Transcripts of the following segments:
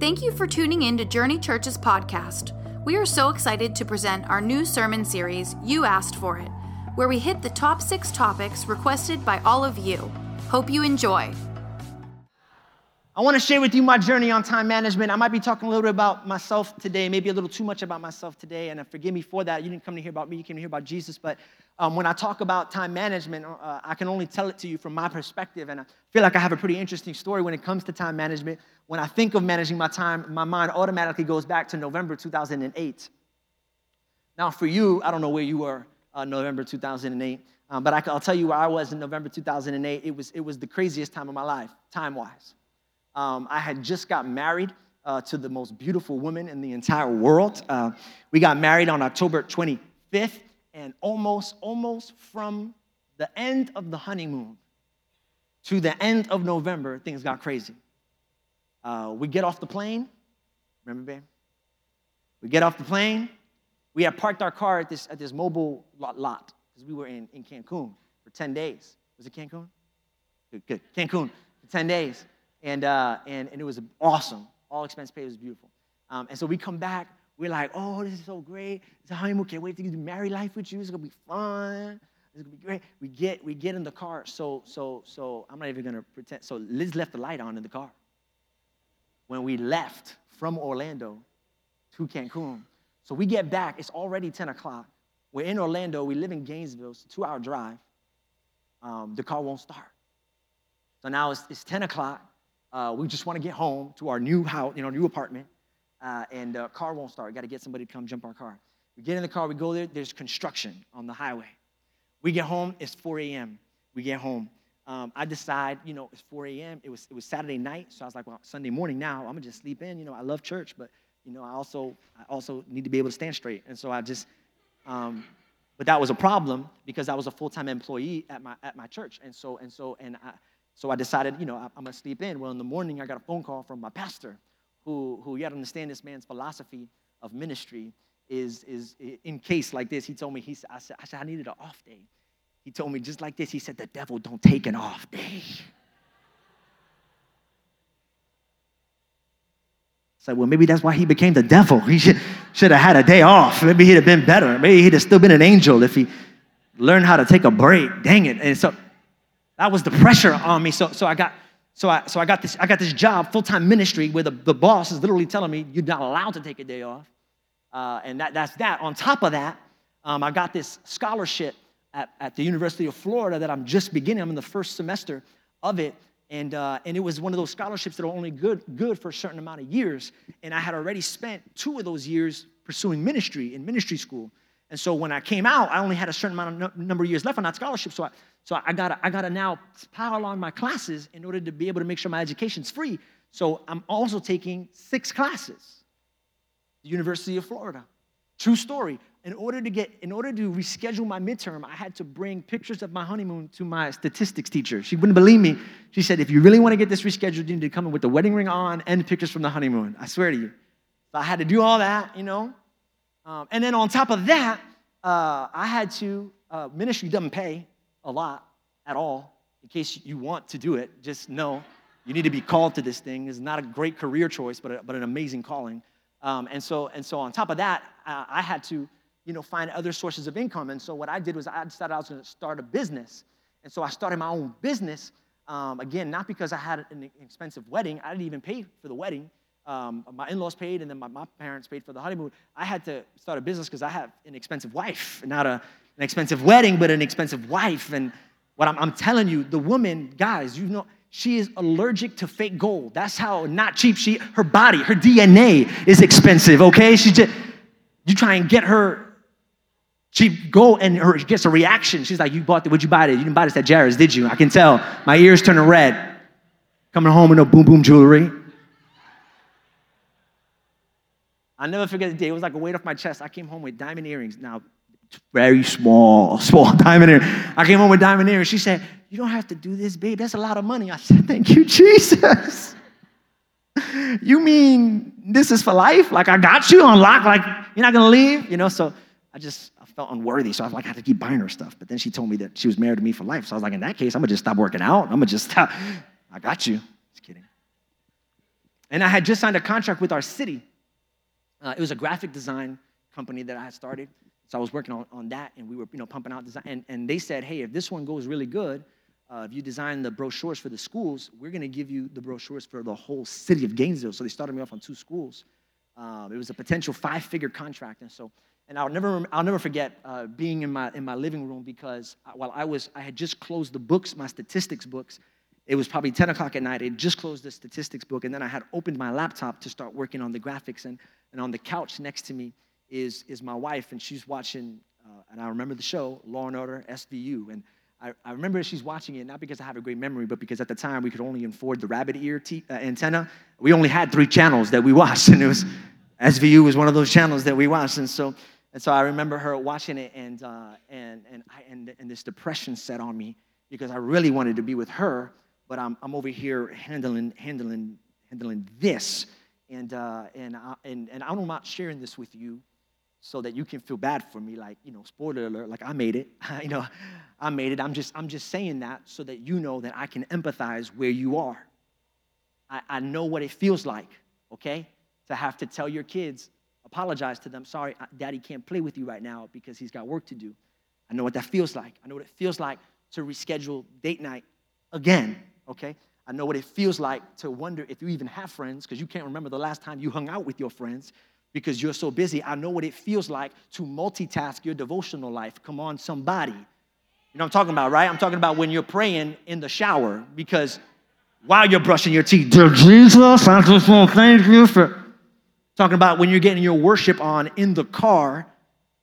Thank you for tuning in to Journey Church's podcast. We are so excited to present our new sermon series, You Asked For It, where we hit the top 6 topics requested by all of you. Hope you enjoy. I want to share with you my journey on time management. I might be talking a little bit about myself today, maybe a little too much about myself today, and forgive me for that. You didn't come to hear about me, you came to hear about Jesus. But when I talk about time management, I can only tell it to you from my perspective, and I feel like I have a pretty interesting story when it comes to time management. When I think of managing my time, my mind automatically goes back to November 2008. Now for you, I don't know where you were November 2008, but I'll tell you where I was in November 2008. It was the craziest time of my life, time-wise. I had just got married to the most beautiful woman in the entire world. We got married on October 25th, and almost from the end of the honeymoon to the end of November, things got crazy. We get off the plane. Remember, babe? We get off the plane. We had parked our car at this mobile lot because we were in Cancun for 10 days. Was it Cancun? Good. Cancun for 10 days. And it was awesome. All expense paid. It was beautiful. And so we come back. We're like, oh, this is so great. It's a honeymoon. Can't wait to do married life with you. It's gonna be fun. It's gonna be great. We get in the car. So I'm not even gonna pretend. So Liz left the light on in the car when we left from Orlando to Cancun. So we get back. It's already 10 o'clock. We're in Orlando. We live in Gainesville. It's a 2-hour drive. The car won't start. So now it's 10 o'clock. We just want to get home to our new house, new apartment, and the car won't start. We got to get somebody to come jump our car. We get in the car. We go there. There's construction on the highway. We get home. It's 4 a.m. We get home. I decide, it's 4 a.m. It was Saturday night, so I was like, well, Sunday morning now. I'm going to just sleep in. I love church, but, I also need to be able to stand straight. And so I just, but that was a problem because I was a full-time employee at my church. So I decided, I'm going to sleep in. Well, in the morning, I got a phone call from my pastor who you got to understand this man's philosophy of ministry is in case like this. He told me, I said, I needed an off day. He told me just like this. He said, the devil don't take an off day. It's like, well, maybe that's why he became the devil. He should have had a day off. Maybe he'd have been better. Maybe he'd have still been an angel if he learned how to take a break. Dang it. And so that was the pressure on me. So I got this job, full-time ministry, where the boss is literally telling me you're not allowed to take a day off, and that's that. On top of that, I got this scholarship at the University of Florida that I'm just beginning. I'm in the first semester of it, and it was one of those scholarships that are only good for a certain amount of years. And I had already spent 2 of those years pursuing ministry in ministry school. And so when I came out, I only had a certain amount of number of years left on that scholarship. So I gotta now pile on my classes in order to be able to make sure my education's free. So I'm also taking 6 classes, the University of Florida. True story. In order to reschedule my midterm, I had to bring pictures of my honeymoon to my statistics teacher. She wouldn't believe me. She said, if you really want to get this rescheduled, you need to come in with the wedding ring on and pictures from the honeymoon. I swear to you. So I had to do all that, And then on top of that, I had to, ministry doesn't pay a lot at all. In case you want to do it, just know you need to be called to this thing. It's not a great career choice, but an amazing calling. And so on top of that, I had to, find other sources of income. And so what I did was I decided I was going to start a business. And so I started my own business. Again, not because I had an expensive wedding. I didn't even pay for the wedding. My in-laws paid, and then my parents paid for the honeymoon. I had to start a business because I have an expensive wife. Not an expensive wedding, but an expensive wife. And what I'm telling you, the woman, guys, she is allergic to fake gold. That's how not cheap her body, her DNA is expensive, okay? You try and get her cheap gold, and she gets a reaction. She's like, what'd you buy it? You didn't buy this at Jared's, did you? I can tell. My ears turning red. Coming home with no boom boom jewelry. I'll never forget the day. It was like a weight off my chest. I came home with diamond earrings. Now, very small diamond earrings. I came home with diamond earrings. She said, you don't have to do this, babe. That's a lot of money. I said, thank you, Jesus. You mean this is for life? Like, I got you on lock. Like, you're not going to leave? So I felt unworthy. So I had to keep buying her stuff. But then she told me that she was married to me for life. So I was like, in that case, I'm going to just stop working out. I'm going to just stop. I got you. Just kidding. And I had just signed a contract with our city. It was a graphic design company that I had started. So I was working on that, and we were, pumping out design. And they said, hey, if this one goes really good, if you design the brochures for the schools, we're going to give you the brochures for the whole city of Gainesville. So they started me off on 2 schools. It was a potential 5-figure contract. And I'll never forget being in my living room, because while I had just closed the books, my statistics books. It was probably 10 o'clock at night. I just closed the statistics book, and then I had opened my laptop to start working on the graphics. And on the couch next to me is my wife, and she's watching, and I remember the show, Law and Order, SVU. And I remember she's watching it, not because I have a great memory, but because at the time we could only afford the rabbit ear antenna. We only had 3 channels that we watched, and it was SVU was one of those channels that we watched. And so I remember her watching it, and this depression set on me because I really wanted to be with her, but I'm over here handling this, and I'm not sharing this with you so that you can feel bad for me, like, spoiler alert, like I made it, I made it. I'm just saying that so that you know that I can empathize where you are. I know what it feels like, okay, to have to tell your kids, apologize to them, sorry, Daddy can't play with you right now because he's got work to do. I know what that feels like. I know what it feels like to reschedule date night again, okay? I know what it feels like to wonder if you even have friends because you can't remember the last time you hung out with your friends because you're so busy. I know what it feels like to multitask your devotional life. Come on, somebody. You know what I'm talking about, right? I'm talking about when you're praying in the shower because while you're brushing your teeth, dear Jesus, I just want to thank you for... Talking about when you're getting your worship on in the car,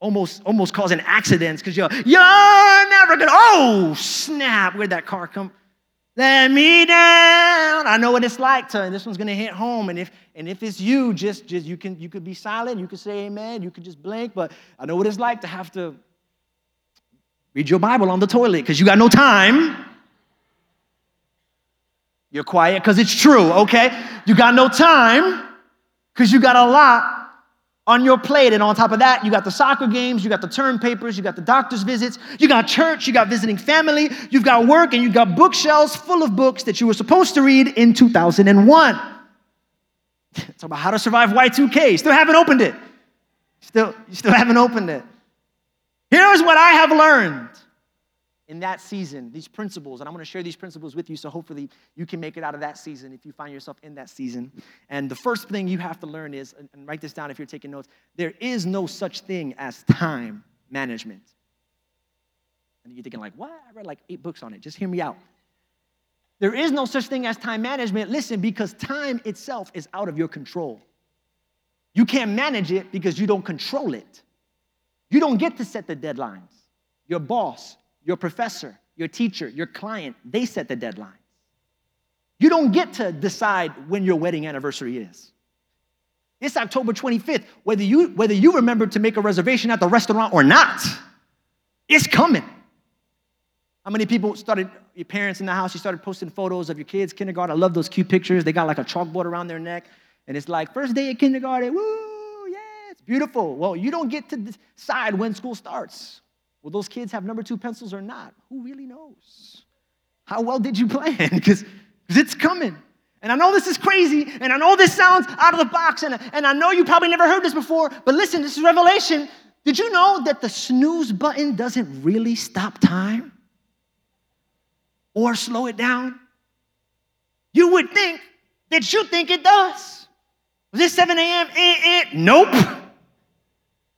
almost causing accidents because you're never gonna. Oh snap! Where'd that car come? Let me down. I know what it's like to. And this one's gonna hit home. And if it's you, just you could be silent. You could say amen. You could just blink. But I know what it's like to have to read your Bible on the toilet because you got no time. You're quiet because it's true. Okay, you got no time. Because you got a lot on your plate. And on top of that, you got the soccer games, you got the term papers, you got the doctor's visits, you got church, you got visiting family, you've got work, and you've got bookshelves full of books that you were supposed to read in 2001. It's about how to survive Y2K. Still haven't opened it. You still haven't opened it. Here's what I have learned in that season, these principles, and I'm going to share these principles with you so hopefully you can make it out of that season if you find yourself in that season. And the first thing you have to learn is, and write this down if you're taking notes, there is no such thing as time management. And you're thinking like, what? I read like 8 books on it. Just hear me out. There is no such thing as time management. Listen, because time itself is out of your control. You can't manage it because you don't control it. You don't get to set the deadlines. Your boss, your professor, your teacher, your client, they set the deadlines. You don't get to decide when your wedding anniversary is. It's October 25th, whether you remember to make a reservation at the restaurant or not. It's coming. How many people started, your parents in the house, you started posting photos of your kids, kindergarten. I love those cute pictures. They got like a chalkboard around their neck, and it's like, first day at kindergarten, woo, yeah, it's beautiful. Well, you don't get to decide when school starts. Will those kids have number 2 pencils or not? Who really knows? How well did you plan? Because it's coming. And I know this is crazy, and I know this sounds out of the box, and I know you probably never heard this before, but listen, this is revelation. Did you know that the snooze button doesn't really stop time or slow it down? You would think that you think it does. Was it 7 a.m.? Nope.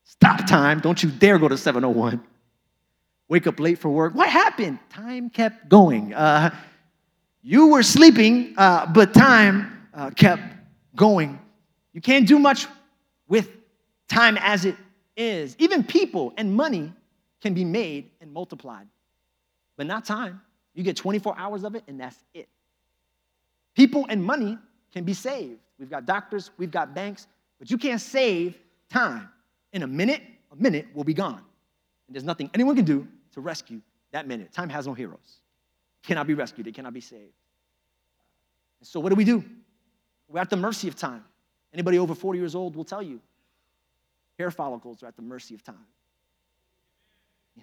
Stop time. Don't you dare go to 7:01. Wake up late for work. What happened? Time kept going. You were sleeping, but time kept going. You can't do much with time as it is. Even people and money can be made and multiplied, but not time. You get 24 hours of it, and that's it. People and money can be saved. We've got doctors, we've got banks, but you can't save time. In a minute will be gone. And there's nothing anyone can do to rescue that minute. Time has no heroes. It cannot be rescued. It cannot be saved. And so what do? We're at the mercy of time. Anybody over 40 years old will tell you, hair follicles are at the mercy of time.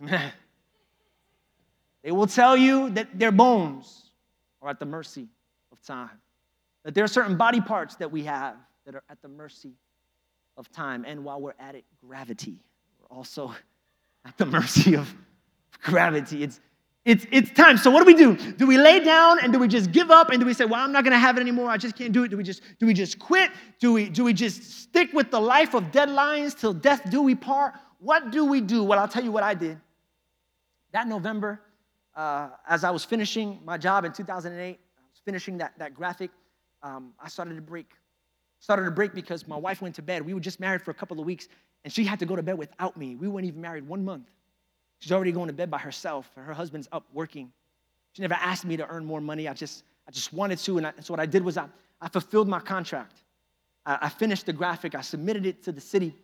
Amen. They will tell you that their bones are at the mercy of time. That there are certain body parts that we have that are at the mercy of time. And while we're at it, gravity. We're also at the mercy of gravity. It's time. So what do? Do we lay down and do we just give up and do we say, well, I'm not going to have it anymore. I just can't do it. Do we just quit? Do we just stick with the life of deadlines till death do we part? What do we do? Well, I'll tell you what I did. That November, as I was finishing my job in 2008, I was finishing that graphic. I started to break. Because my wife went to bed. We were just married for a couple of weeks, and she had to go to bed without me. We weren't even married 1 month. She's already going to bed by herself. Her husband's up working. She never asked me to earn more money. I just wanted to, and so what I did was I fulfilled my contract. I finished the graphic. I submitted it to the city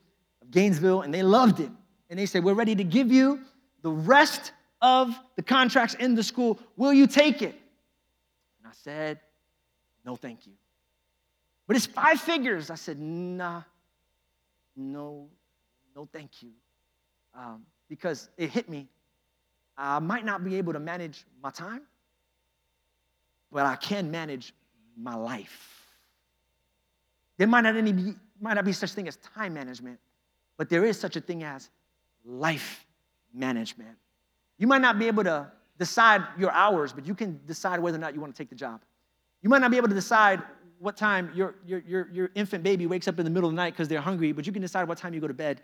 of Gainesville, and they loved it. And they said, we're ready to give you the rest of the contracts in the school. Will you take it? And I said, no, thank you. But it's 5 figures. I said, no, thank you. Because it hit me. I might not be able to manage my time, but I can manage my life. There might not be such thing as time management, but there is such a thing as life management. You might not be able to decide your hours, but you can decide whether or not you want to take the job. You might not be able to decide what time your infant baby wakes up in the middle of the night because they're hungry, but you can decide what time you go to bed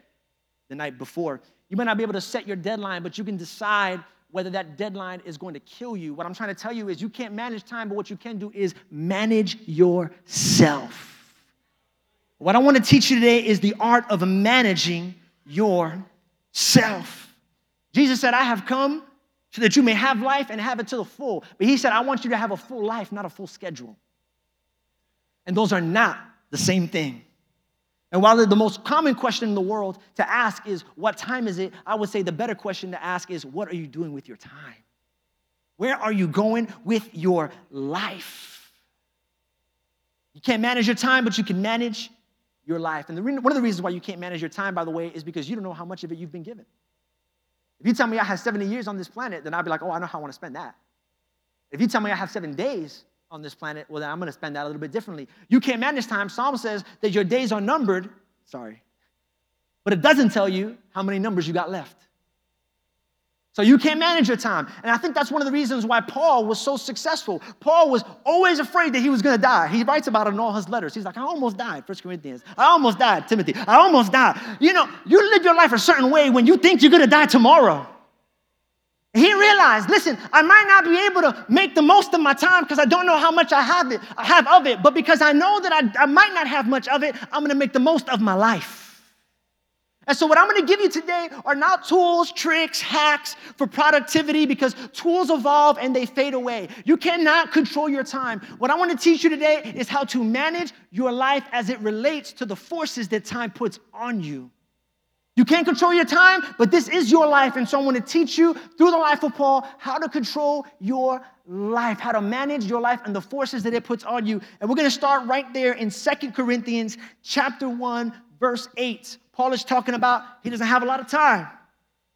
the night before. You might not be able to set your deadline, but you can decide whether that deadline is going to kill you. What I'm trying to tell you is you can't manage time, but what you can do is manage yourself. What I want to teach you today is the art of managing yourself. Jesus said, I have come so that you may have life and have it to the full. But he said, I want you to have a full life, not a full schedule. And those are not the same thing. And while the most common question in the world to ask is, what time is it? I would say the better question to ask is, what are you doing with your time? Where are you going with your life? You can't manage your time, but you can manage your life. And one of the reasons why you can't manage your time, by the way, is because you don't know how much of it you've been given. If you tell me I have 70 years on this planet, then I'd be like, oh, I know how I want to spend that. If you tell me I have 7 days on this planet, well, then I'm going to spend that a little bit differently. You can't manage time. Psalm says that your days are numbered. Sorry. But it doesn't tell you how many numbers you got left. So you can't manage your time. And I think that's one of the reasons why Paul was so successful. Paul was always afraid that he was going to die. He writes about it in all his letters. He's like, I almost died, 1 Corinthians. I almost died, Timothy. I almost died. You know, you live your life a certain way when you think you're going to die tomorrow. He realized, listen, I might not be able to make the most of my time because I don't know how much I have of it. But because I know that I might not have much of it, I'm going to make the most of my life. And so what I'm going to give you today are not tools, tricks, hacks for productivity, because tools evolve and they fade away. You cannot control your time. What I want to teach you today is how to manage your life as it relates to the forces that time puts on you. You can't control your time, but this is your life. And so I want to teach you through the life of Paul how to control your life, how to manage your life and the forces that it puts on you. And we're going to start right there in 2 Corinthians chapter 1, verse 8. Paul is talking about he doesn't have a lot of time.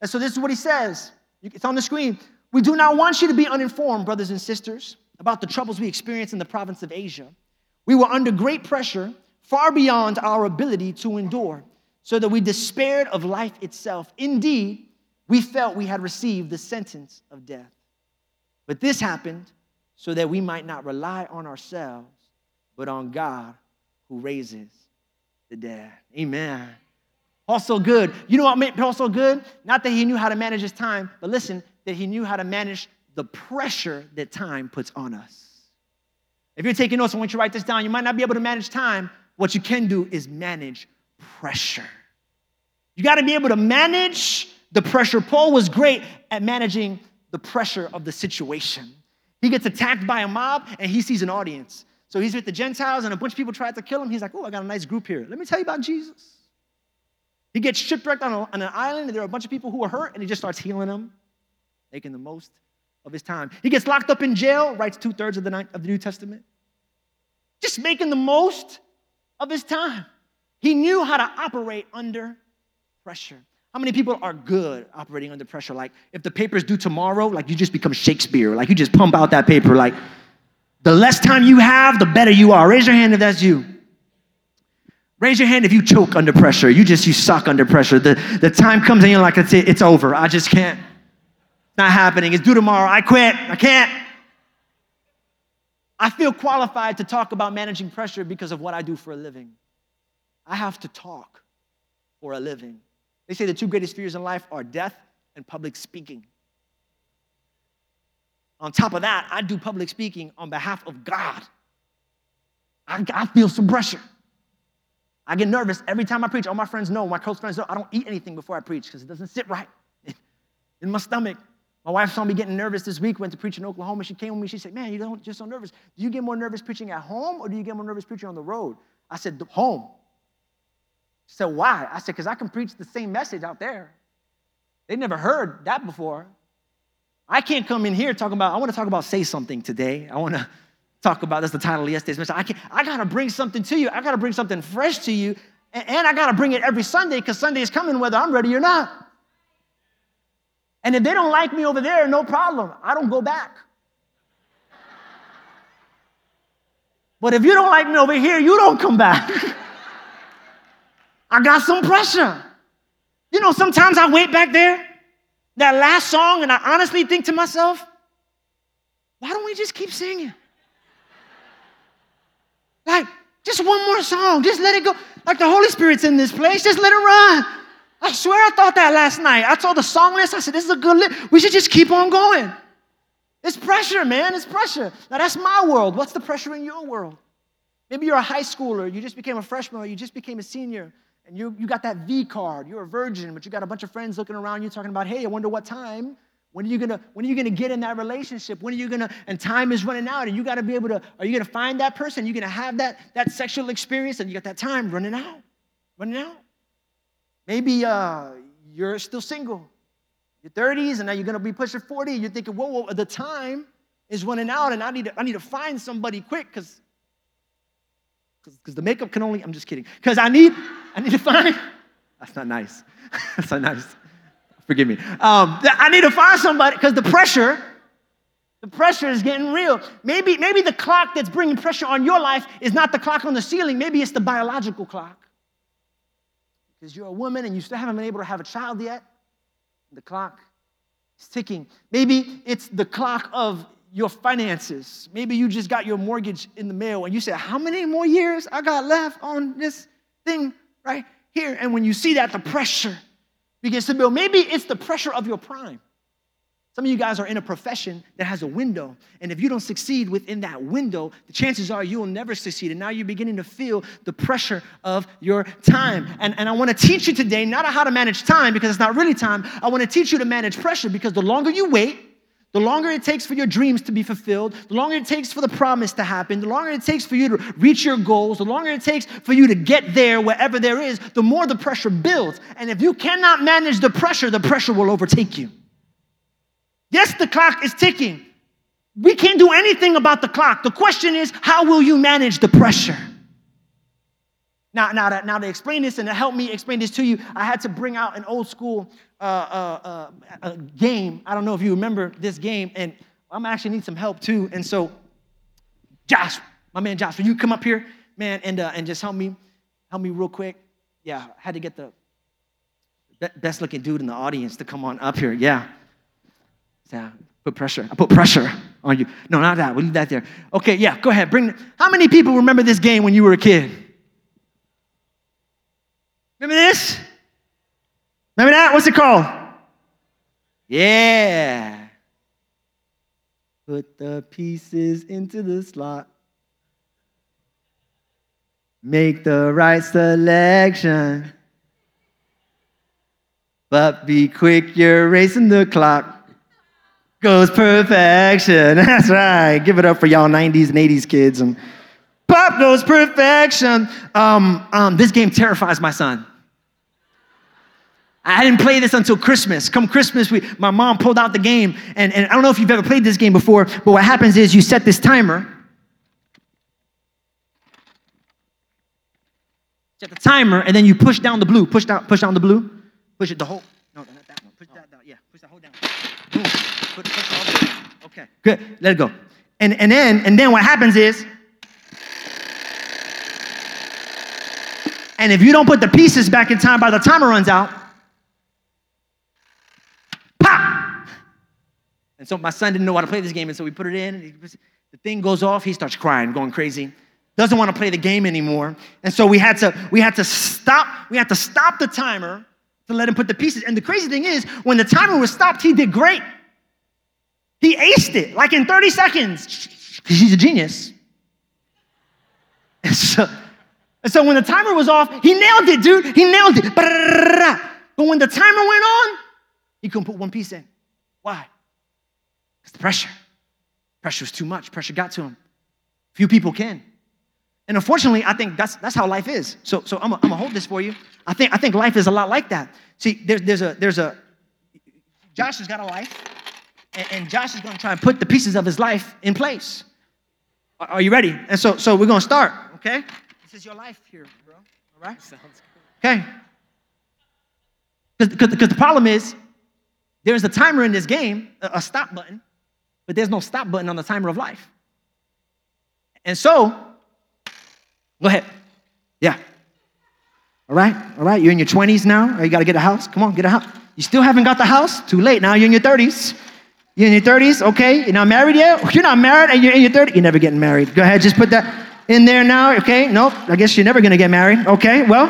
And so this is what he says. It's on the screen. We do not want you to be uninformed, brothers and sisters, about the troubles we experienced in the province of Asia. We were under great pressure, far beyond our ability to endure, so that we despaired of life itself. Indeed, we felt we had received the sentence of death. But this happened so that we might not rely on ourselves, but on God who raises the dead. Amen. Paul's so good. You know what made Paul so good? Not that he knew how to manage his time, but listen, that he knew how to manage the pressure that time puts on us. If you're taking notes, I want you to write this down. You might not be able to manage time. What you can do is manage pressure. You got to be able to manage the pressure. Paul was great at managing the pressure of the situation. He gets attacked by a mob and he sees an audience. So he's with the Gentiles and a bunch of people tried to kill him. He's like, oh, I got a nice group here. Let me tell you about Jesus. He gets shipwrecked on an island and there are a bunch of people who are hurt, and he just starts healing them, making the most of his time. He gets locked up in jail, writes 2/3 of the New Testament, just making the most of his time. He knew how to operate under pressure. How many people are good operating under pressure? Like, if the paper's due tomorrow, like, you just become Shakespeare. Like, you just pump out that paper. Like, The less time you have, the better you are. Raise your hand if that's you. Raise your hand if you choke under pressure. You suck under pressure. The time comes and you're like, that's it, it's over. I just can't. It's not happening. It's due tomorrow. I quit. I can't. I feel qualified to talk about managing pressure because of what I do for a living. I have to talk for a living. They say the two greatest fears in life are death and public speaking. On top of that, I do public speaking on behalf of God. I feel some pressure. I get nervous every time I preach. All my friends know, my close friends know, I don't eat anything before I preach because it doesn't sit right in my stomach. My wife saw me getting nervous this week, went to preach in Oklahoma. She came with me. She said, man, you're just so nervous. Do you get more nervous preaching at home or do you get more nervous preaching on the road? I said, home. She said, why? I said, because I can preach the same message out there. They never heard that before. I can't come in here talking about, I want to talk about say something today. I want to talk about, that's the title of yesterday's message. I got to bring something to you. I got to bring something fresh to you. And I got to bring it every Sunday because Sunday is coming whether I'm ready or not. And if they don't like me over there, no problem. I don't go back. But if you don't like me over here, you don't come back. I got some pressure. You know, sometimes I wait back there, that last song, and I honestly think to myself, why don't we just keep singing? Like, just one more song. Just let it go. Like the Holy Spirit's in this place. Just let it run. I swear I thought that last night. I saw the song list. I said, this is a good list. We should just keep on going. It's pressure, man. It's pressure. Now, that's my world. What's the pressure in your world? Maybe you're a high schooler. You just became a freshman or you just became a senior. And you got that V card. You're a virgin, but you got a bunch of friends looking around you talking about, hey, I wonder what time. When are you gonna get in that relationship? And time is running out, and you gotta be able to, are you gonna find that person? You're gonna have that sexual experience, and you got that time running out. Maybe you're still single. You're 30s, and now you're gonna be pushing 40, and you're thinking, whoa, the time is running out, and I need to find somebody quick, because the makeup can only, I'm just kidding. Because I need to find, that's not nice. That's not nice. Forgive me. I need to find somebody because the pressure is getting real. Maybe the clock that's bringing pressure on your life is not the clock on the ceiling. Maybe it's the biological clock. Because you're a woman and you still haven't been able to have a child yet. The clock is ticking. Maybe it's the clock of your finances. Maybe you just got your mortgage in the mail and you said, how many more years I got left on this thing right here? And when you see that, the pressure begins to build. Maybe it's the pressure of your prime. Some of you guys are in a profession that has a window, and if you don't succeed within that window, the chances are you will never succeed, and now you're beginning to feel the pressure of your time. And I want to teach you today not how to manage time, because it's not really time. I want to teach you to manage pressure, because the longer you wait, the longer it takes for your dreams to be fulfilled, the longer it takes for the promise to happen, the longer it takes for you to reach your goals, the longer it takes for you to get there wherever there is, the more the pressure builds. And if you cannot manage the pressure will overtake you. Yes, the clock is ticking. We can't do anything about the clock. The question is, how will you manage the pressure? Now, to explain this and to help me explain this to you, I had to bring out an old school game. I don't know if you remember this game, and I'm actually need some help too. And so, Josh, my man Josh, will you come up here, man, and just help me real quick? Yeah, I had to get the best looking dude in the audience to come on up here. Yeah, put pressure. I put pressure on you. No, not that. We'll leave that there. Okay, yeah, go ahead. How many people remember this game when you were a kid? Remember this? Remember that? What's it called? Yeah. Put the pieces into the slot. Make the right selection. But be quick, you're racing the clock. Goes perfection. That's right. Give it up for y'all 90s and 80s kids. And pop goes perfection. This game terrifies my son. I didn't play this until Christmas. Come Christmas, my mom pulled out the game, and I don't know if you've ever played this game before, but what happens is you set this timer. Set the timer, and then you push down the blue. Push down the blue. Push it the whole. No, not that one. Push that down. Yeah, push that whole down. Boom. Push all the way. Okay. Good. Let it go. And then what happens is, and if you don't put the pieces back in time, by the timer runs out, pop! And so my son didn't know how to play this game, and so we put it in, and the thing goes off, he starts crying, going crazy. Doesn't want to play the game anymore. And so we had to stop the timer to let him put the pieces. And the crazy thing is, when the timer was stopped, he did great. He aced it, like in 30 seconds, because he's a genius. And so when the timer was off, he nailed it, dude. He nailed it. But when the timer went on, he couldn't put one piece in. Why? Because the pressure. Pressure was too much. Pressure got to him. Few people can. And unfortunately, I think that's how life is. So I'm gonna hold this for you. I think life is a lot like that. See, there's a Josh has got a life, and Josh is gonna try and put the pieces of his life in place. Are you ready? And so we're gonna start. Okay, this is your life here, bro. All right. Sounds good. Okay. Because the problem is, there's a timer in this game, a stop button, but there's no stop button on the timer of life. And so. Go ahead. Yeah. All right. You're in your 20s now. You got to get a house. Come on, get a house. You still haven't got the house? Too late. Now you're in your 30s. You're in your 30s. Okay. You're not married yet? You're not married and you're in your 30s. You're never getting married. Go ahead. Just put that in there now. Okay. Nope. I guess you're never going to get married. Okay. Well,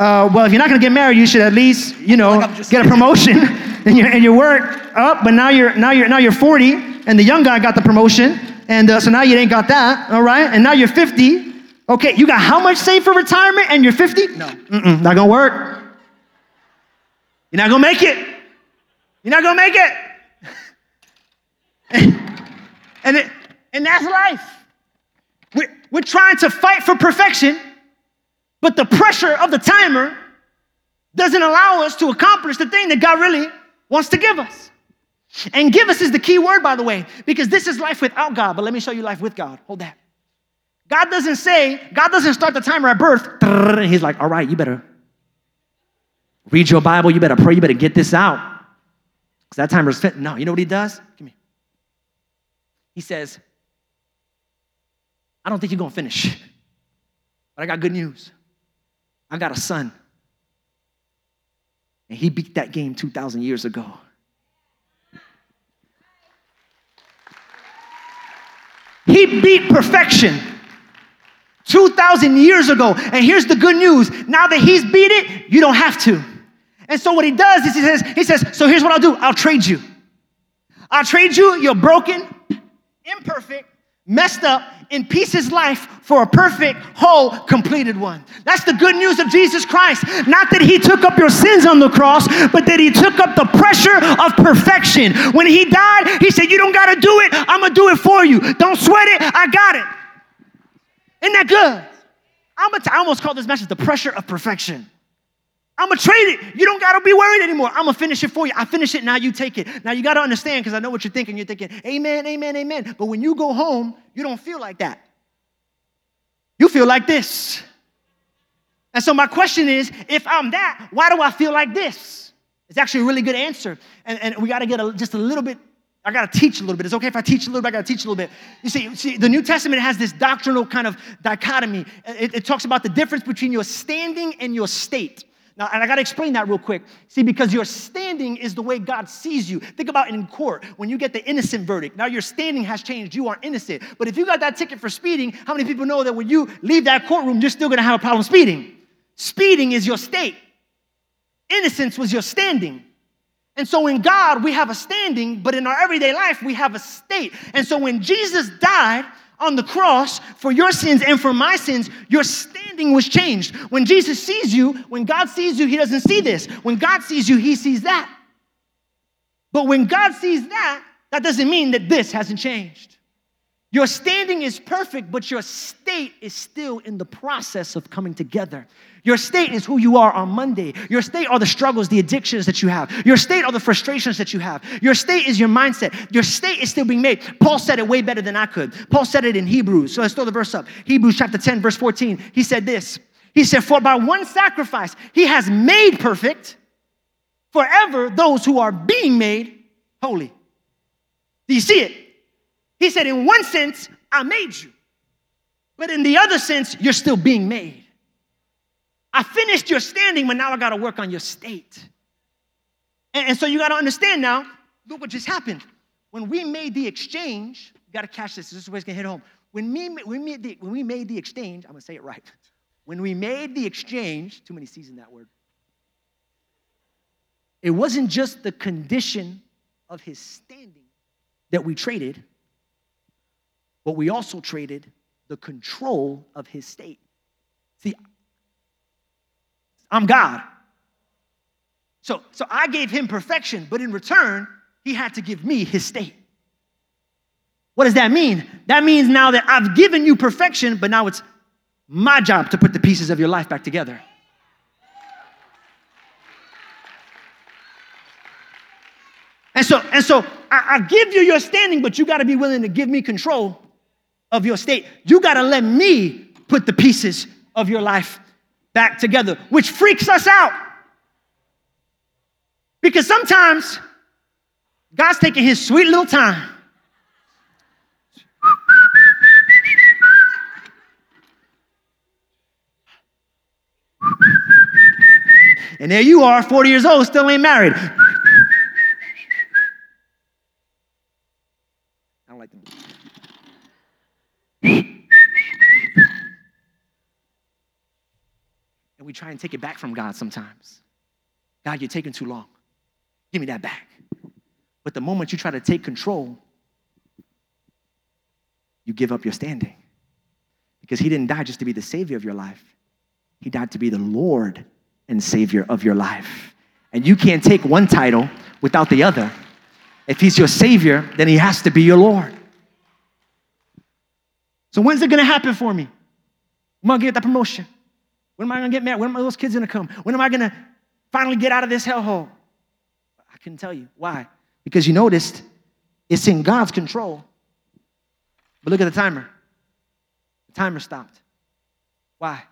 if you're not going to get married, you should at least, get a promotion in your work up. But now you're 40 and the young guy got the promotion. And so now you ain't got that. All right. And now you're 50. Okay, you got how much saved for retirement and you're 50? No. Not gonna work. You're not gonna make it. And that's life. We're trying to fight for perfection, but the pressure of the timer doesn't allow us to accomplish the thing that God really wants to give us. And give us is the key word, by the way, because this is life without God, but let me show you life with God. Hold that. God doesn't start the timer at birth. He's like, all right, you better read your Bible. You better pray. You better get this out. Because that timer's fit. No, you know what he does? Give me. He says, I don't think you're going to finish. But I got good news. I got a son. And he beat that game 2,000 years ago. He beat perfection. 2,000 years ago. And here's the good news. Now that he's beat it, you don't have to. And so what he does is he says, so here's what I'll do. I'll trade you. I'll trade you your broken, imperfect, messed up, in pieces life for a perfect, whole, completed one. That's the good news of Jesus Christ. Not that he took up your sins on the cross, but that he took up the pressure of perfection. When he died, he said, you don't got to do it. I'm going to do it for you. Don't sweat it. I got it. Isn't that good? I almost call this message the pressure of perfection. I'm going to trade it. You don't got to be worried anymore. I'm going to finish it for you. I finish it. Now you take it. Now you got to understand, because I know what you're thinking. You're thinking, amen, amen, amen. But when you go home, you don't feel like that. You feel like this. And so my question is, if I'm that, why do I feel like this? It's actually a really good answer. And we got to get just a little bit. I got to teach a little bit. It's okay if I teach a little bit. I got to teach a little bit. You see, the New Testament has this doctrinal kind of dichotomy. It talks about the difference between your standing and your state. Now, and I got to explain that real quick. See, because your standing is the way God sees you. Think about it in court when you get the innocent verdict. Now your standing has changed. You are innocent. But if you got that ticket for speeding, how many people know that when you leave that courtroom, you're still going to have a problem speeding? Speeding is your state. Innocence was your standing. And so in God, we have a standing, but in our everyday life, we have a state. And so when Jesus died on the cross for your sins and for my sins, your standing was changed. When Jesus sees you, when God sees you, he doesn't see this. When God sees you, he sees that. But when God sees that, that doesn't mean that this hasn't changed. Your standing is perfect, but your state is still in the process of coming together. Your state is who you are on Monday. Your state are the struggles, the addictions that you have. Your state are the frustrations that you have. Your state is your mindset. Your state is still being made. Paul said it way better than I could. Paul said it in Hebrews. So let's throw the verse up. Hebrews chapter 10, verse 14. He said this. He said, for by one sacrifice, he has made perfect forever those who are being made holy. Do you see it? He said, in one sense, I made you. But in the other sense, you're still being made. I finished your standing, but now I got to work on your state. And so you got to understand now, look what just happened. When we made the exchange, you got to catch this. This is where it's going to hit home. When we made the exchange, I'm going to say it right. When we made the exchange, too many C's in that word. It wasn't just the condition of his standing that we traded, but we also traded the control of his state. See, I'm God. So I gave him perfection, but in return, he had to give me his state. What does that mean? That means now that I've given you perfection, but now it's my job to put the pieces of your life back together. And so I give you your standing, but you got to be willing to give me control of your state. You got to let me put the pieces of your life back together, which freaks us out. Because sometimes God's taking his sweet little time. And there you are, 40 years old, still ain't married. I don't like them. And we try and take it back from God sometimes. God, you're taking too long. Give me that back. But the moment you try to take control, you give up your standing. Because he didn't die just to be the savior of your life. He died to be the Lord and savior of your life. And you can't take one title without the other. If he's your savior, then he has to be your Lord. So when's it going to happen for me? When am I going to get that promotion? When am I going to get married? When are those kids going to come? When am I going to finally get out of this hellhole? I couldn't tell you. Why? Because you noticed it's in God's control. But look at the timer. The timer stopped. Why?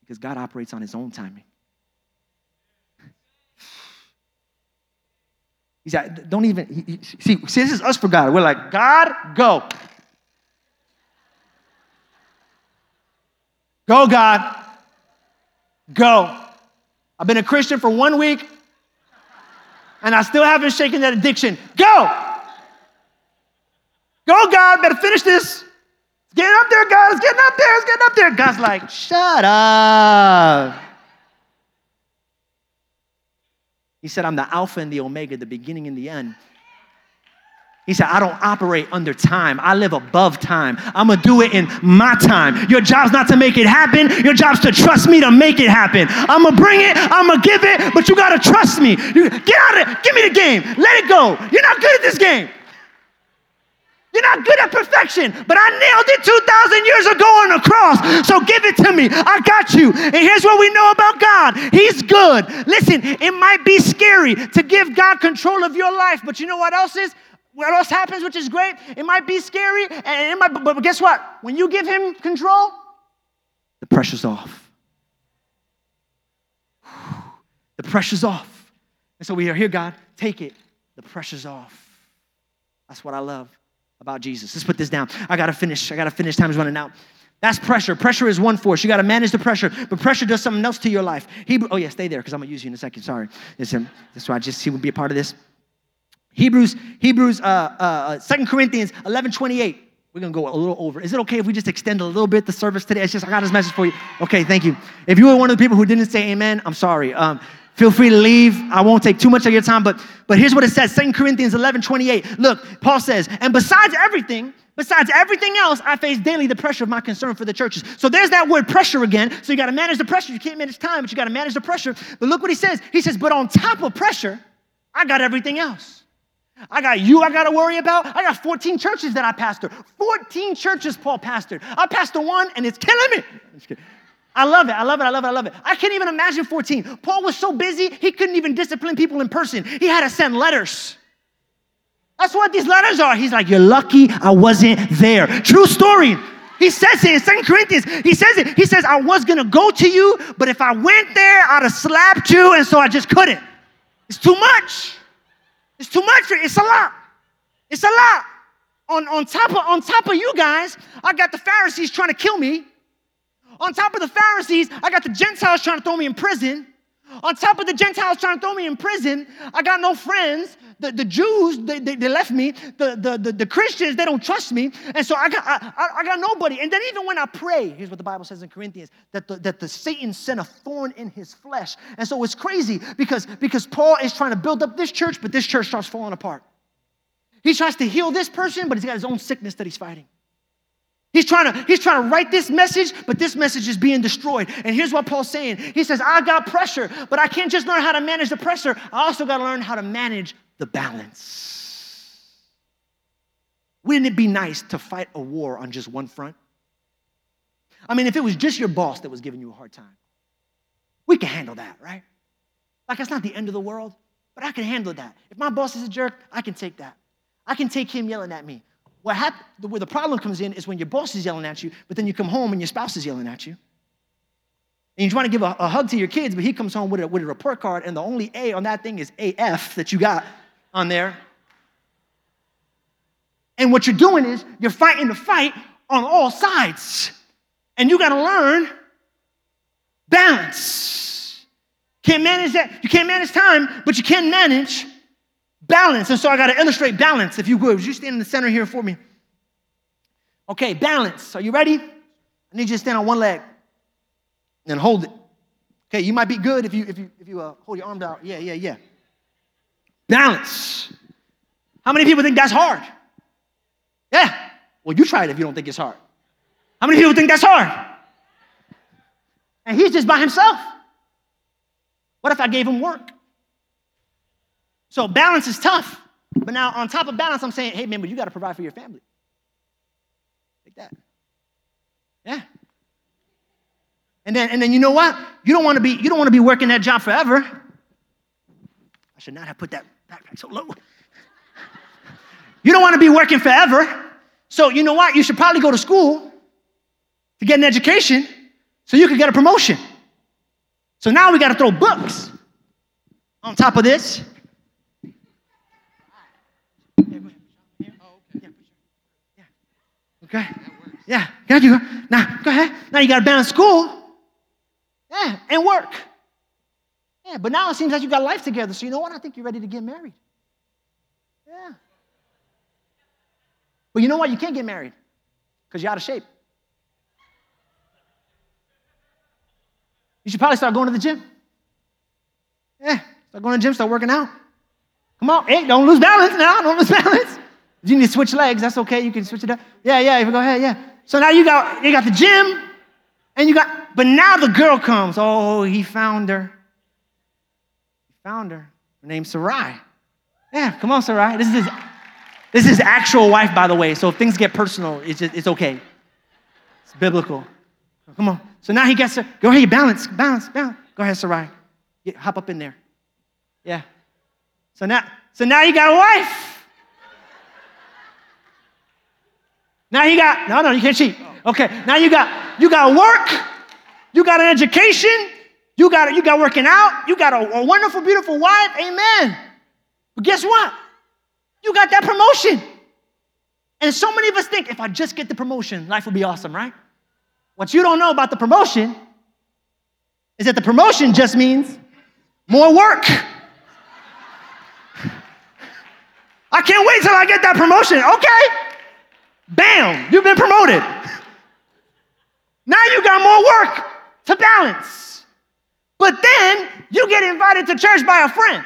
Because God operates on his own timing. He's like, don't even, see, this is us for God. We're like, God, go. Go, God. Go. I've been a Christian for 1 week. And I still haven't shaken that addiction. Go! Go, God, better finish this. It's getting up there, God. It's getting up there. It's getting up there. God's like, shut up. He said, I'm the Alpha and the Omega, the beginning and the end. He said, I don't operate under time. I live above time. I'm going to do it in my time. Your job's not to make it happen. Your job's to trust me to make it happen. I'm going to bring it. I'm going to give it. But you got to trust me. You, get out of it. Give me the game. Let it go. You're not good at this game. You're not good at perfection. But I nailed it 2,000 years ago on the cross. So give it to me. I got you. And here's what we know about God. He's good. Listen, it might be scary to give God control of your life. But you know what else is? What else happens, which is great? It might be scary, and it might, but guess what? When you give him control, the pressure's off. The pressure's off. And so we are here, God, take it. The pressure's off. That's what I love about Jesus. Let's put this down. I got to finish. Time's running out. That's pressure. Pressure is one force. You got to manage the pressure, but pressure does something else to your life. Stay there, because I'm going to use you in a second. Sorry. Listen, that's why he would be a part of this. Hebrews, 2 Corinthians 11:28. We're going to go a little over. Is it okay if we just extend a little bit the service today? It's just, I got this message for you. Okay, thank you. If you were one of the people who didn't say amen, I'm sorry. Feel free to leave. I won't take too much of your time, but here's what it says, 2 Corinthians 11:28. Look, Paul says, and besides everything else, I face daily the pressure of my concern for the churches. So there's that word pressure again. So you got to manage the pressure. You can't manage time, but you got to manage the pressure. But look what he says. He says, but on top of pressure, I got everything else. I got you I got to worry about. I got 14 churches that I pastor. 14 churches Paul pastored. I pastor one, and it's killing me. I'm just kidding. I love it. I can't even imagine 14. Paul was so busy, he couldn't even discipline people in person. He had to send letters. That's what these letters are. He's like, you're lucky I wasn't there. True story. He says it in 2 Corinthians. He says it. He says, I was going to go to you, but if I went there, I'd have slapped you, and so I just couldn't. It's too much. It's too much. It's a lot. On top of you guys, I got the Pharisees trying to kill me. On top of the Pharisees, I got the Gentiles trying to throw me in prison. On top of the Gentiles trying to throw me in prison, I got no friends. The Jews, they left me. The Christians, they don't trust me. And so I got nobody. And then even when I pray, here's what the Bible says in Corinthians, that the Satan sent a thorn in his flesh. And so it's crazy because Paul is trying to build up this church, but this church starts falling apart. He tries to heal this person, but he's got his own sickness that he's fighting. He's trying to write this message, but this message is being destroyed. And here's what Paul's saying. He says, I got pressure, but I can't just learn how to manage the pressure. I also got to learn how to manage the balance. Wouldn't it be nice to fight a war on just one front? I mean, if it was just your boss that was giving you a hard time, we can handle that, right? Like, it's not the end of the world, but I can handle that. If my boss is a jerk, I can take that. I can take him yelling at me. Where the problem comes in is when your boss is yelling at you, but then you come home and your spouse is yelling at you. And you want to give a hug to your kids, but he comes home with a report card, and the only A on that thing is AF that you got on there. And what you're doing is you're fighting the fight on all sides. And you got to learn balance. Can't manage that. You can't manage time, but you can manage balance. And so I got to illustrate balance, if you would. Would you stand in the center here for me? Okay, balance. Are you ready? I need you to stand on one leg and hold it. Okay, you might be good if you hold your arm down. Yeah. Balance. How many people think that's hard? Yeah. Well, you try it if you don't think it's hard. How many people think that's hard? And he's just by himself. What if I gave him work? So balance is tough. But now on top of balance, I'm saying, hey, man, but you got to provide for your family. Like that. Yeah. And then you know what? You don't want to be working that job forever. I should not have put that backpack so low. You don't want to be working forever. So you know what? You should probably go to school to get an education so you could get a promotion. So now we got to throw books on top of this. Okay. Yeah. Got you. Now, go ahead. Now you got to balance school. Yeah. And work. Yeah. But now it seems like you got life together. So you know what? I think you're ready to get married. Yeah. But you know what? You can't get married because you're out of shape. You should probably start going to the gym. Yeah. Start going to the gym. Start working out. Come on. Hey, don't lose balance now. Don't lose balance. You need to switch legs. That's okay. You can switch it up. Yeah. Go ahead. Yeah. So now you got the gym, and but now the girl comes. Oh, he found her. Her name's Sarai. Yeah. Come on, Sarai. This is his actual wife, by the way. So if things get personal, it's okay. It's biblical. Come on. So now he gets her. Go ahead. Balance. Go ahead, Sarai. Hop up in there. Yeah. So now you got a wife. Now you got, no, you can't cheat. Okay, now you got work, you got an education, you got working out, you got a wonderful, beautiful wife, amen. But guess what? You got that promotion. And so many of us think, if I just get the promotion, life will be awesome, right? What you don't know about the promotion is that the promotion just means more work. I can't wait till I get that promotion, okay? Bam, you've been promoted. Now you got more work to balance. But then you get invited to church by a friend.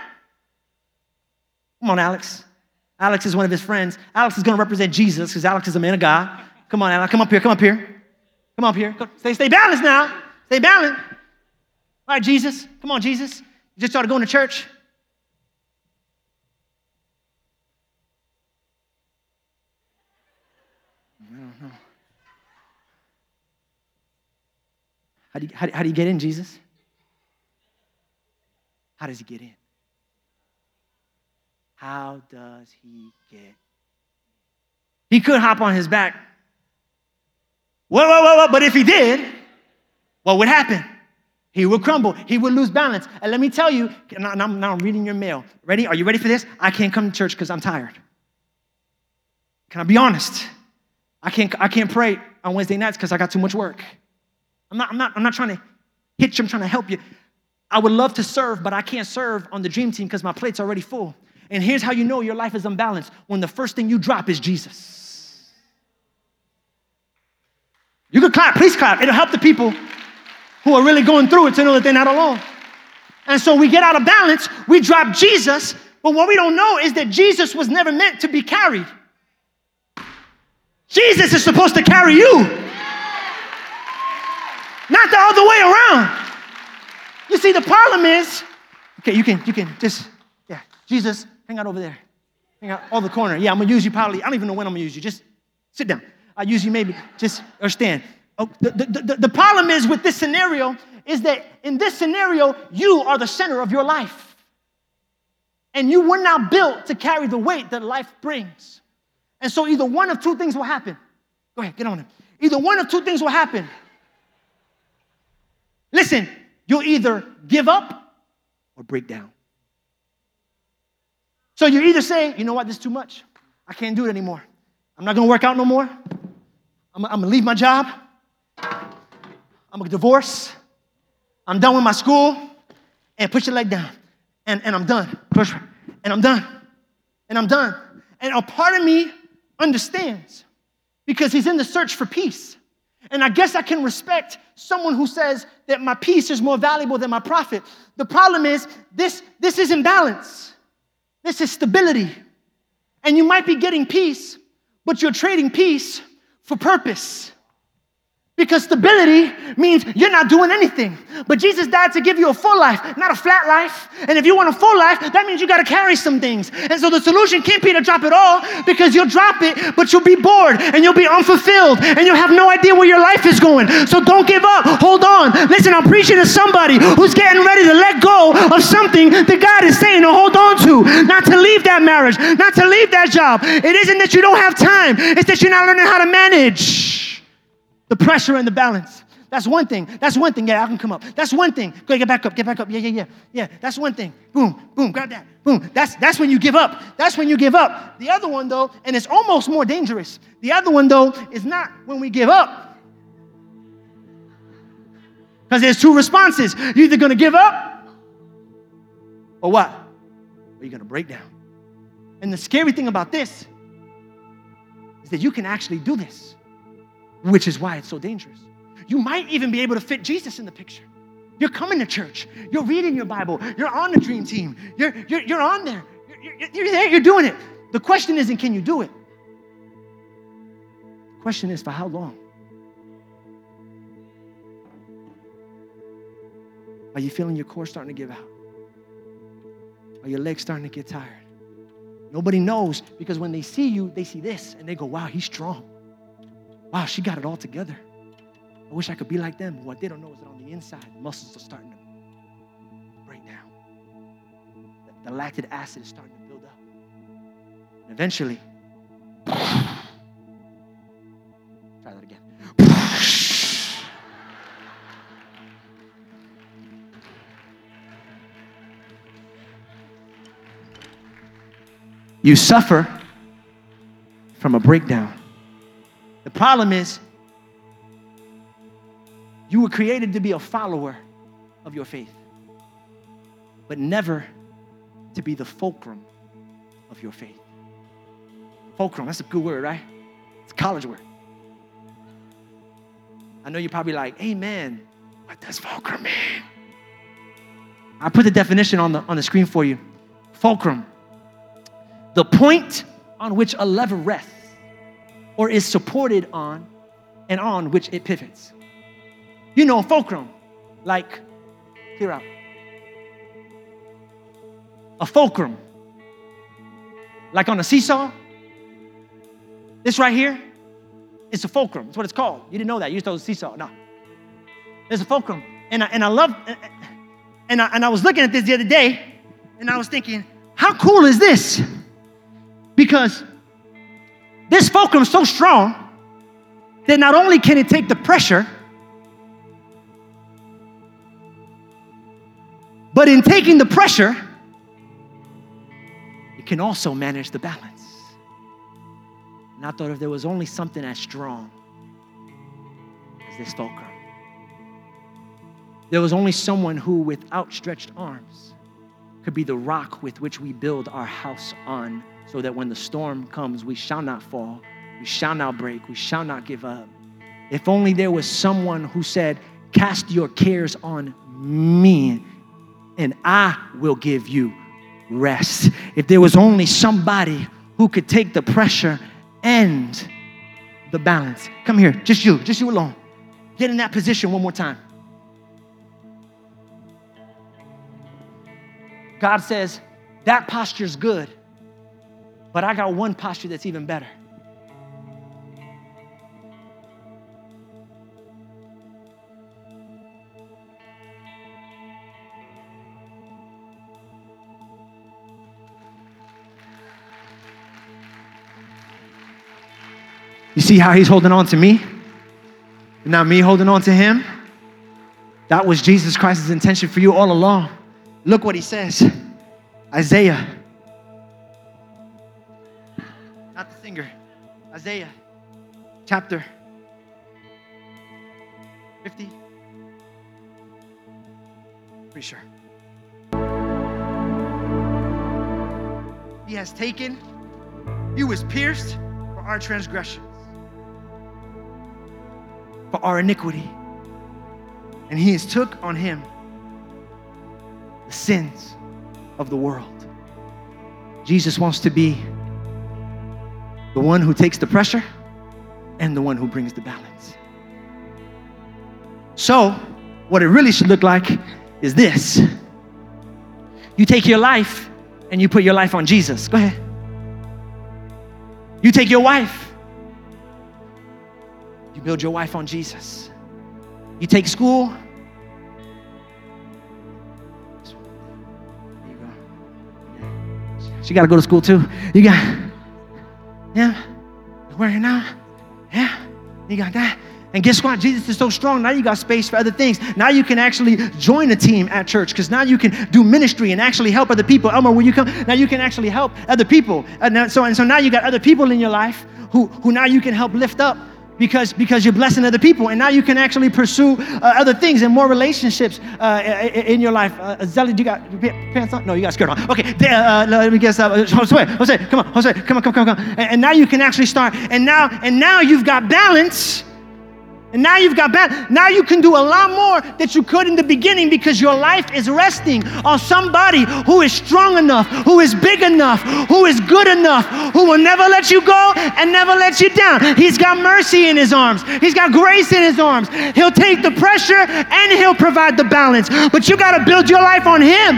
Come on, Alex. Alex is one of his friends. Alex is going to represent Jesus because Alex is a man of God. Come on, Alex. Come up here. Stay balanced now. Stay balanced. All right, Jesus. Come on, Jesus. You just started going to church. How do you get in, Jesus? How does he get in? How does he get in? He could hop on his back. Whoa. But if he did, what would happen? He would crumble. He would lose balance. And let me tell you, now I'm reading your mail. Ready? Are you ready for this? I can't come to church because I'm tired. Can I be honest? I can't pray on Wednesday nights because I got too much work. I'm not trying to hit you. I'm trying to help you. I would love to serve, but I can't serve on the dream team because my plate's already full. And here's how you know your life is unbalanced. When the first thing you drop is Jesus. You can clap. Please clap. It'll help the people who are really going through it to know that they're not alone. And so we get out of balance. We drop Jesus. But what we don't know is that Jesus was never meant to be carried. Jesus is supposed to carry you. Not the other way around. You see, the problem is, okay, you can just, yeah, Jesus, hang out over there. Hang out all the corner. Yeah, I'm going to use you probably. I don't even know when I'm going to use you. Just sit down. I'll use you maybe. Just, or stand. Oh, the problem is with this scenario is that in this scenario, you are the center of your life. And you were not built to carry the weight that life brings. And so either one of two things will happen. Go ahead, get on it. Either one of two things will happen. Listen. You'll either give up or break down. So you either say, you know what, this is too much. I can't do it anymore. I'm not going to work out no more. I'm going to leave my job. I'm going to divorce. I'm done with my school. And put your leg down. And I'm done. Push. And I'm done. And I'm done. And a part of me understands because he's in the search for peace. And I guess I can respect someone who says that my peace is more valuable than my profit. The problem is this isn't balance. This is stability. And you might be getting peace, but you're trading peace for purpose. Because stability means you're not doing anything. But Jesus died to give you a full life, not a flat life. And if you want a full life, that means you got to carry some things. And so the solution can't be to drop it all because you'll drop it, but you'll be bored and you'll be unfulfilled and you'll have no idea where your life is going. So don't give up. Hold on. Listen, I'm preaching to somebody who's getting ready to let go of something that God is saying to hold on to, not to leave that marriage, not to leave that job. It isn't that you don't have time. It's that you're not learning how to manage the pressure and the balance. That's one thing. That's one thing. Yeah, I can come up. That's one thing. Go get back up. Get back up. Yeah. Yeah, that's one thing. Boom, boom, grab that. Boom. That's when you give up. That's when you give up. The other one, though, and it's almost more dangerous. The other one, though, is not when we give up. Because there's two responses. You're either going to give up or what? Or you're going to break down. And the scary thing about this is that you can actually do this, which is why it's so dangerous. You might even be able to fit Jesus in the picture. You're coming to church. You're reading your Bible. You're on the dream team. You're on there. You're there. You're doing it. The question isn't, can you do it? The question is, for how long? Are you feeling your core starting to give out? Are your legs starting to get tired? Nobody knows, because when they see you, they see this, and they go, wow, he's strong. Wow, she got it all together. I wish I could be like them. What they don't know is that on the inside, muscles are starting to break down. The lactic acid is starting to build up. And eventually, try that again. You suffer from a breakdown. The problem is you were created to be a follower of your faith, but never to be the fulcrum of your faith. Fulcrum, that's a good word, right? It's a college word. I know you're probably like, amen, what does fulcrum mean? I put the definition on the screen for you. Fulcrum, the point on which a lever rests, or is supported on, and on which it pivots. You know, fulcrum, like, clear out. A fulcrum, like on a seesaw. This right here, it's a fulcrum. It's what it's called. You didn't know that. You just thought it was a seesaw. No. There's a fulcrum. And I was looking at this the other day, and I was thinking, how cool is this? Because this fulcrum is so strong that not only can it take the pressure, but in taking the pressure, it can also manage the balance. And I thought if there was only something as strong as this fulcrum, there was only someone who, with outstretched arms, could be the rock with which we build our house on, so that when the storm comes, we shall not fall, we shall not break, we shall not give up. If only there was someone who said, cast your cares on me, and I will give you rest. If there was only somebody who could take the pressure and the balance. Come here, just you alone. Get in that position one more time. God says, that posture's good, but I got one posture that's even better. You see how he's holding on to me? And not me holding on to him? That was Jesus Christ's intention for you all along. Look what he says. Isaiah. Not the singer. Isaiah chapter 50. Pretty sure. He has taken, he was pierced for our transgressions, for our iniquity, and he has took on him the sins of the world. Jesus wants to be the one who takes the pressure and the one who brings the balance. So, what it really should look like is this. You take your life and you put your life on Jesus. Go ahead. You take your wife. You build your wife on Jesus. You take school. She got to go to school too. You got, yeah, where you now? Yeah, you got that. And guess what? Jesus is so strong, now you got space for other things. Now you can actually join a team at church, because now you can do ministry and actually help other people. Elmer, will you come? Now you can actually help other people. And so now you got other people in your life who now you can help lift up, because you're blessing other people. And now you can actually pursue other things and more relationships in your life. Zelly, do you got pants on? No, you got skirt on. Okay, let me guess. Jose, come on. And now you can actually start. And now you've got balance. Now you can do a lot more that you could in the beginning, because your life is resting on somebody who is strong enough, who is big enough, who is good enough, who will never let you go and never let you down. He's got mercy in his arms. He's got grace in his arms. He'll take the pressure and he'll provide the balance. But you got to build your life on him.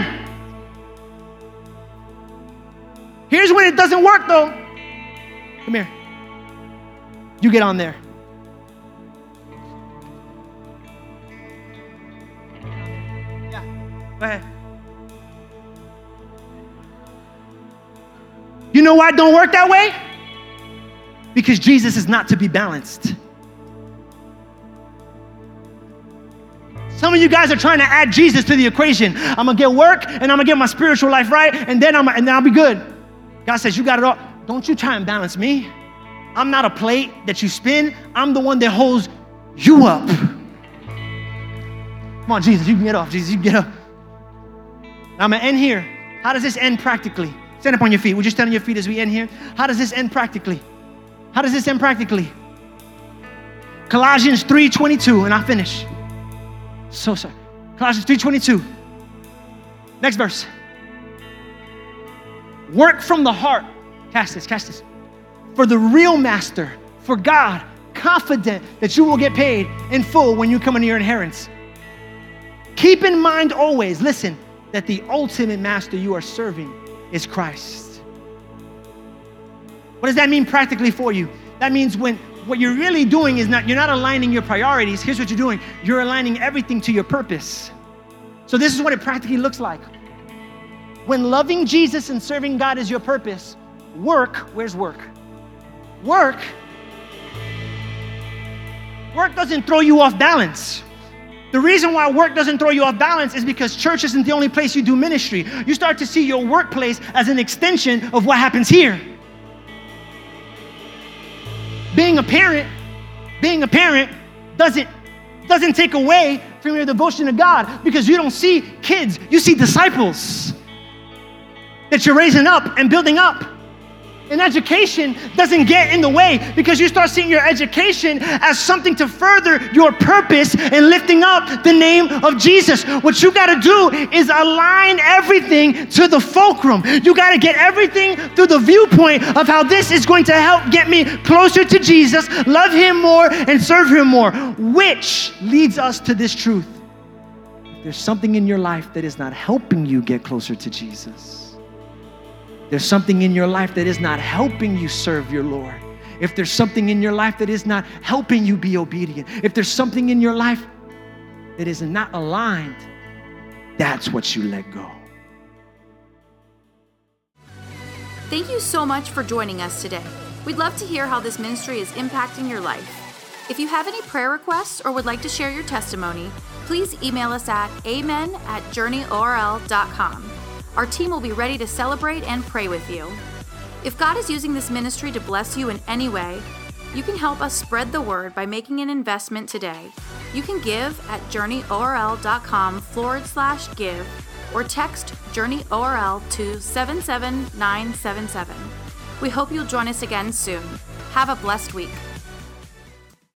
Here's when it doesn't work, though. Come here. You get on there. You know why it don't work that way? Because Jesus is not to be balanced. Some of you guys are trying to add Jesus to the equation. I'm gonna get work and I'm gonna get my spiritual life right, and then I'll be good. God says, you got it all. Don't you try and balance me. I'm not a plate that you spin. I'm the one that holds you up. Come on, Jesus, you can get up. Jesus, you can get up. I'm going to end here. How does this end practically? Stand up on your feet. Would you stand on your feet as we end here? How does this end practically? Colossians 3:22, and I'll finish. So sorry. Colossians 3:22. Next verse. Work from the heart. Cast this. For the real master, for God, confident that you will get paid in full when you come into your inheritance. Keep in mind always, listen, that the ultimate master you are serving is Christ. What does that mean practically for you? That means when what you're really doing is not, you're not aligning your priorities. Here's what you're doing. You're aligning everything to your purpose. So this is what it practically looks like. When loving Jesus and serving God is your purpose, work doesn't throw you off balance. The reason why work doesn't throw you off balance is because church isn't the only place you do ministry. You start to see your workplace as an extension of what happens here. Being a parent doesn't take away from your devotion to God, because you don't see kids, you see disciples that you're raising up and building up. And education doesn't get in the way, because you start seeing your education as something to further your purpose and lifting up the name of Jesus. What you got to do is align everything to the fulcrum. You got to get everything through the viewpoint of how this is going to help get me closer to Jesus, love him more, and serve him more, which leads us to this truth. If there's something in your life that is not helping you get closer to Jesus, there's something in your life that is not helping you serve your Lord, if there's something in your life that is not helping you be obedient, if there's something in your life that is not aligned, that's what you let go. Thank you so much for joining us today. We'd love to hear how this ministry is impacting your life. If you have any prayer requests or would like to share your testimony, please email us at amen@journeyorl.com. Our team will be ready to celebrate and pray with you. If God is using this ministry to bless you in any way, you can help us spread the word by making an investment today. You can give at journeyorl.com/give or text journeyorl to 77977. We hope you'll join us again soon. Have a blessed week.